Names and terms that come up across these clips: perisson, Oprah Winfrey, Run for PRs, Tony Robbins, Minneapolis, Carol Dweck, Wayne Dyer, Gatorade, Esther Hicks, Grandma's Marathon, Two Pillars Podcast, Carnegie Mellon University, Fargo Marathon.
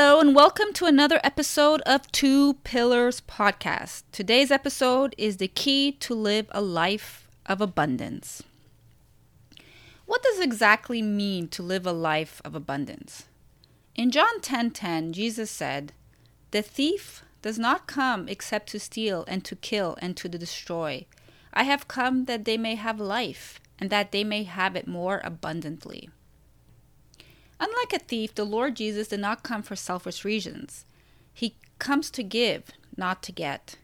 Hello and welcome to another episode of Two Pillars Podcast. Today's episode is the key to live a life of abundance. What does exactly mean to live a life of abundance? In John 10:10, Jesus said, "The thief does not come except to steal and to kill and to destroy. I have come that they may have life and that they may have it more abundantly." Unlike a thief, the Lord Jesus did not come for selfish reasons. He comes to give, not to get.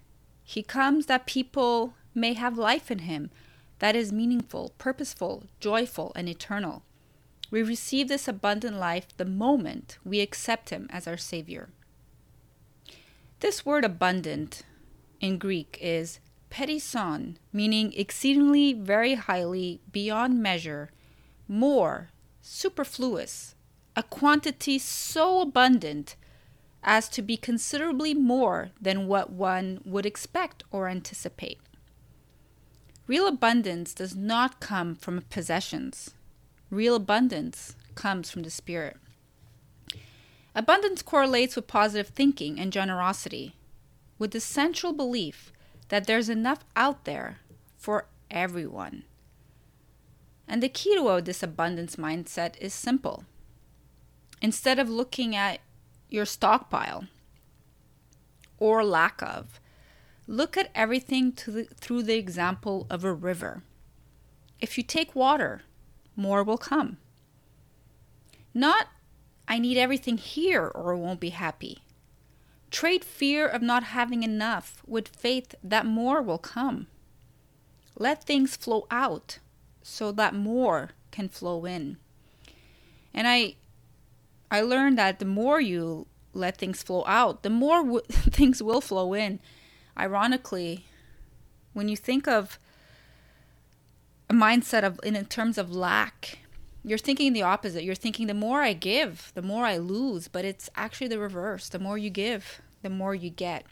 He comes that people may have life in him that is meaningful, purposeful, joyful, and eternal. We receive this abundant life the moment we accept him as our Savior. This word abundant in Greek is perisson, meaning exceedingly, very highly, beyond measure, more, superfluous, a quantity so abundant as to be considerably more than what one would expect or anticipate. Real abundance does not come from possessions. Real abundance comes from the Spirit. Abundance correlates with positive thinking and generosity, with the central belief that there's enough out there for everyone. And the key to this abundance mindset is simple. Instead of looking at your stockpile or lack of, look at everything through the example of a river. If you take water, more will come. Not, I need everything here or I won't be happy. Trade fear of not having enough with faith that more will come. Let things flow out so that more can flow in. And I learned that the more you let things flow out, the more things will flow in. Ironically, when you think of a mindset of in terms of lack, you're thinking the opposite. You're thinking the more I give, the more I lose, but it's actually the reverse. The more you give, the more you get.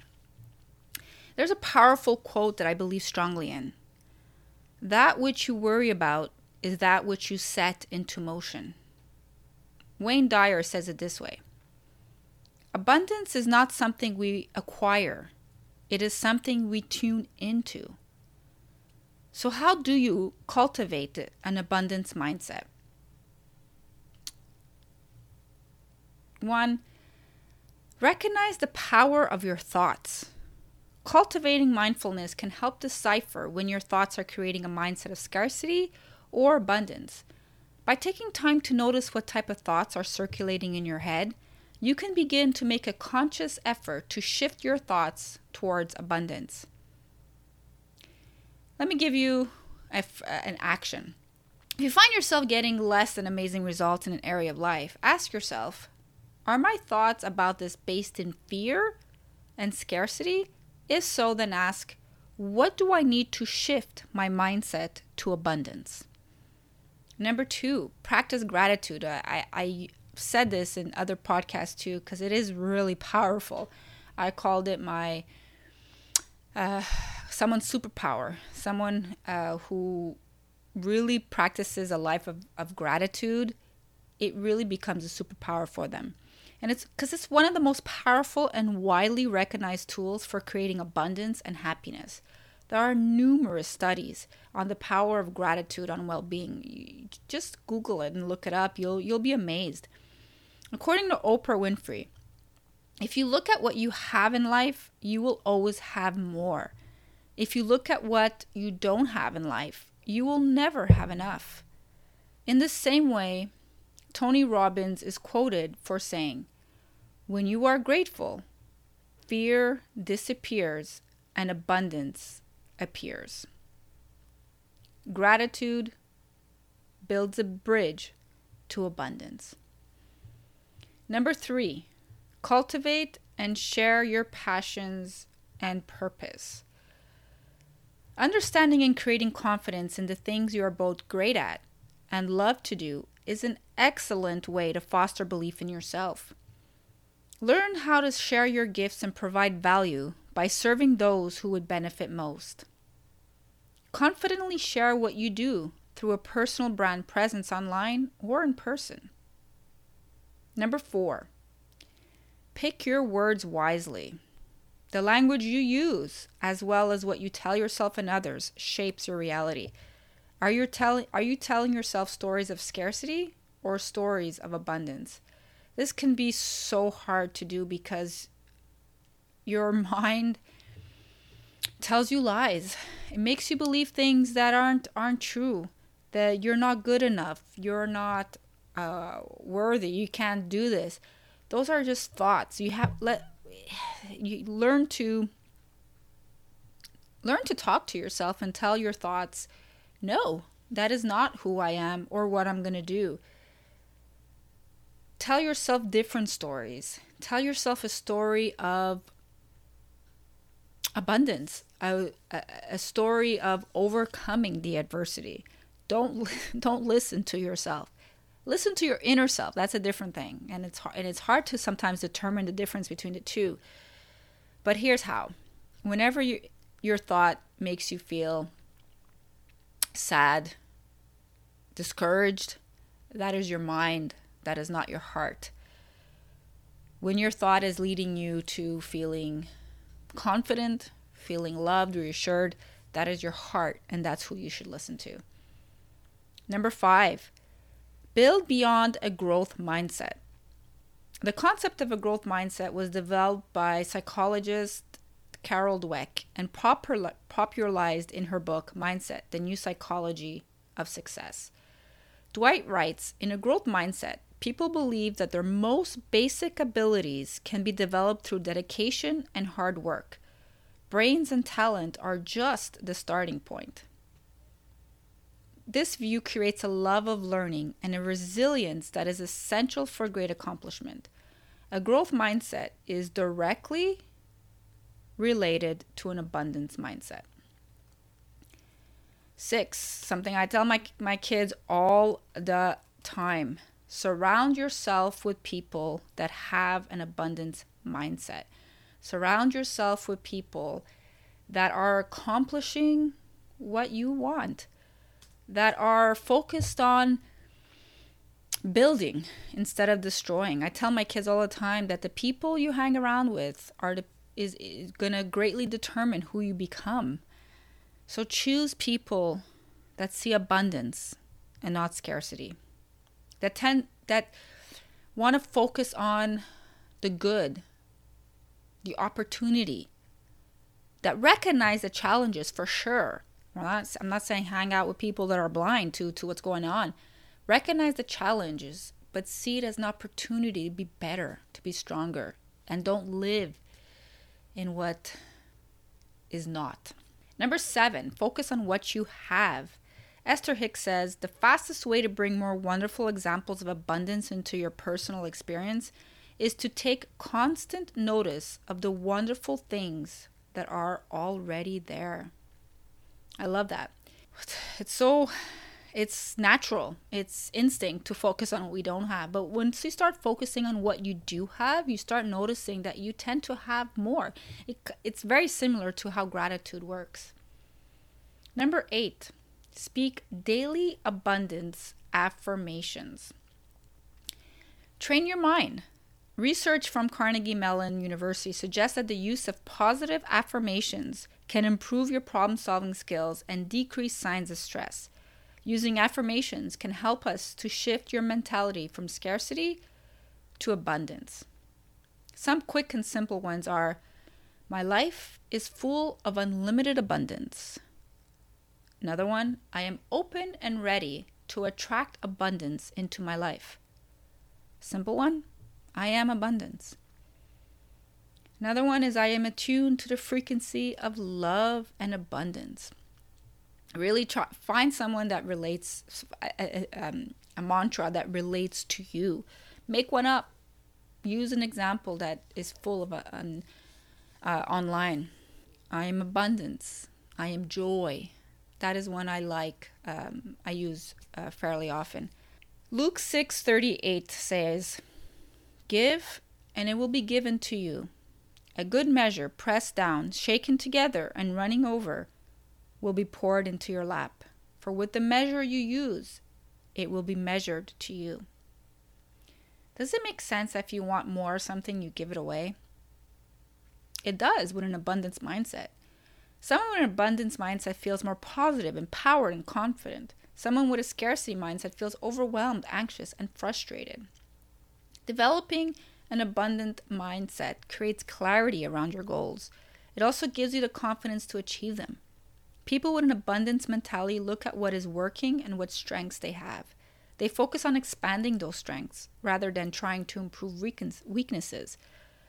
There's a powerful quote that I believe strongly in. That which you worry about is that which you set into motion. Wayne Dyer says it this way: abundance is not something we acquire. It is something we tune into. So how do you cultivate an abundance mindset? 1. Recognize the power of your thoughts. Cultivating mindfulness can help decipher when your thoughts are creating a mindset of scarcity or abundance. By taking time to notice what type of thoughts are circulating in your head, you can begin to make a conscious effort to shift your thoughts towards abundance. Let me give you an action. If you find yourself getting less than amazing results in an area of life, ask yourself, are my thoughts about this based in fear and scarcity? If so, then ask, what do I need to shift my mindset to abundance? 2, practice gratitude. I said this in other podcasts too, because it is really powerful. I called it my someone's superpower, someone who really practices a life of gratitude. It really becomes a superpower for them. And it's because it's one of the most powerful and widely recognized tools for creating abundance and happiness. There are numerous studies on the power of gratitude on well-being. You just Google it and look it up. You'll be amazed. According to Oprah Winfrey, if you look at what you have in life, you will always have more. If you look at what you don't have in life, you will never have enough. In the same way, Tony Robbins is quoted for saying, "When you are grateful, fear disappears and abundance appears." Gratitude builds a bridge to abundance. 3, cultivate and share your passions and purpose. Understanding and creating confidence in the things you are both great at and love to do is an excellent way to foster belief in yourself. Learn how to share your gifts and provide value by serving those who would benefit most. Confidently share what you do through a personal brand presence online or in person. 4, Pick your words wisely. The language you use, as well as what you tell yourself and others, shapes your reality. Are you telling yourself stories of scarcity or stories of abundance? This can be so hard to do because your mind tells you lies. It makes you believe things that aren't true, that you're not good enough, you're not worthy, you can't do this. Those are just thoughts. You learn to talk to yourself and tell your thoughts, no, that is not who I am or what I'm going to do. Tell yourself different stories. Tell yourself a story of abundance, a story of overcoming the adversity. Don't listen to yourself. Listen to your inner self. That's a different thing, and it's hard to sometimes determine the difference between the two. But here's how: whenever your thought makes you feel sad, discouraged, that is your mind. That is not your heart. When your thought is leading you to feeling confident, feeling loved, reassured, that is your heart, and that's who you should listen to. Number 5, build beyond a growth mindset. The concept of a growth mindset was developed by psychologist Carol Dweck and popularized in her book, Mindset, The New Psychology of Success. Dwight writes, in a growth mindset, people believe that their most basic abilities can be developed through dedication and hard work. Brains and talent are just the starting point. This view creates a love of learning and a resilience that is essential for great accomplishment. A growth mindset is directly related to an abundance mindset. 6, something I tell my kids all the time. Surround yourself with people that have an abundance mindset. Surround yourself with people that are accomplishing what you want, that are focused on building instead of destroying. I tell my kids all the time that the people you hang around with is going to greatly determine who you become. So choose people that see abundance and not scarcity, that want to focus on the good, the opportunity, that recognize the challenges for sure. I'm not saying hang out with people that are blind to what's going on. Recognize the challenges, but see it as an opportunity to be better, to be stronger, and don't live in what is not. Number 7, focus on what you have. Esther Hicks says, the fastest way to bring more wonderful examples of abundance into your personal experience is to take constant notice of the wonderful things that are already there. I love that. It's natural. It's instinct to focus on what we don't have. But once you start focusing on what you do have, you start noticing that you tend to have more. It's very similar to how gratitude works. Number 8, speak daily abundance affirmations. Train your mind. Research from Carnegie Mellon University suggests that the use of positive affirmations can improve your problem-solving skills and decrease signs of stress. Using affirmations can help us to shift your mentality from scarcity to abundance. Some quick and simple ones are, my life is full of unlimited abundance. Another one, I am open and ready to attract abundance into my life. Simple one, I am abundance. Another one is, I am attuned to the frequency of love and abundance. Really try, find someone that relates, a mantra that relates to you. Make one up. Use an example that is full of online. I am abundance. I am joy. That is one I like. I use fairly often. Luke 6:38 says, give and it will be given to you. A good measure, pressed down, shaken together and running over, will be poured into your lap. For with the measure you use, it will be measured to you. Does it make sense if you want more or something, you give it away? It does with an abundance mindset. Someone with an abundance mindset feels more positive, empowered, and confident. Someone with a scarcity mindset feels overwhelmed, anxious, and frustrated. Developing an abundant mindset creates clarity around your goals. It also gives you the confidence to achieve them. People with an abundance mentality look at what is working and what strengths they have. They focus on expanding those strengths rather than trying to improve weaknesses.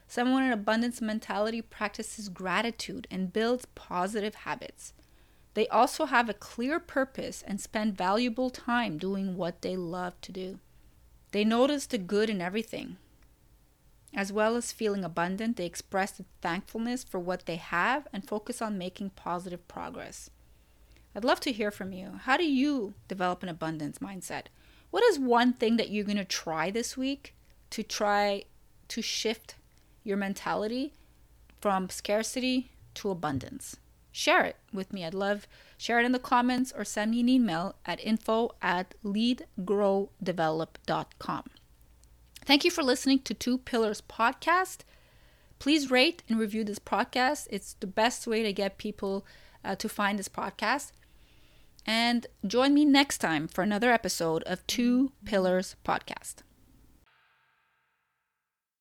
Someone in abundance mentality practices gratitude and builds positive habits. They also have a clear purpose and spend valuable time doing what they love to do. They notice the good in everything. As well as feeling abundant, they express the thankfulness for what they have and focus on making positive progress. I'd love to hear from you. How do you develop an abundance mindset? What is one thing that you're going to try this week to try to shift your mentality from scarcity to abundance? Share it with me. I'd love share it in the comments or send me an email at info@leadgrowdevelop.com. Thank you for listening to Two Pillars Podcast. Please rate and review this podcast. It's the best way to get people to find this podcast. And join me next time for another episode of Two Pillars Podcast.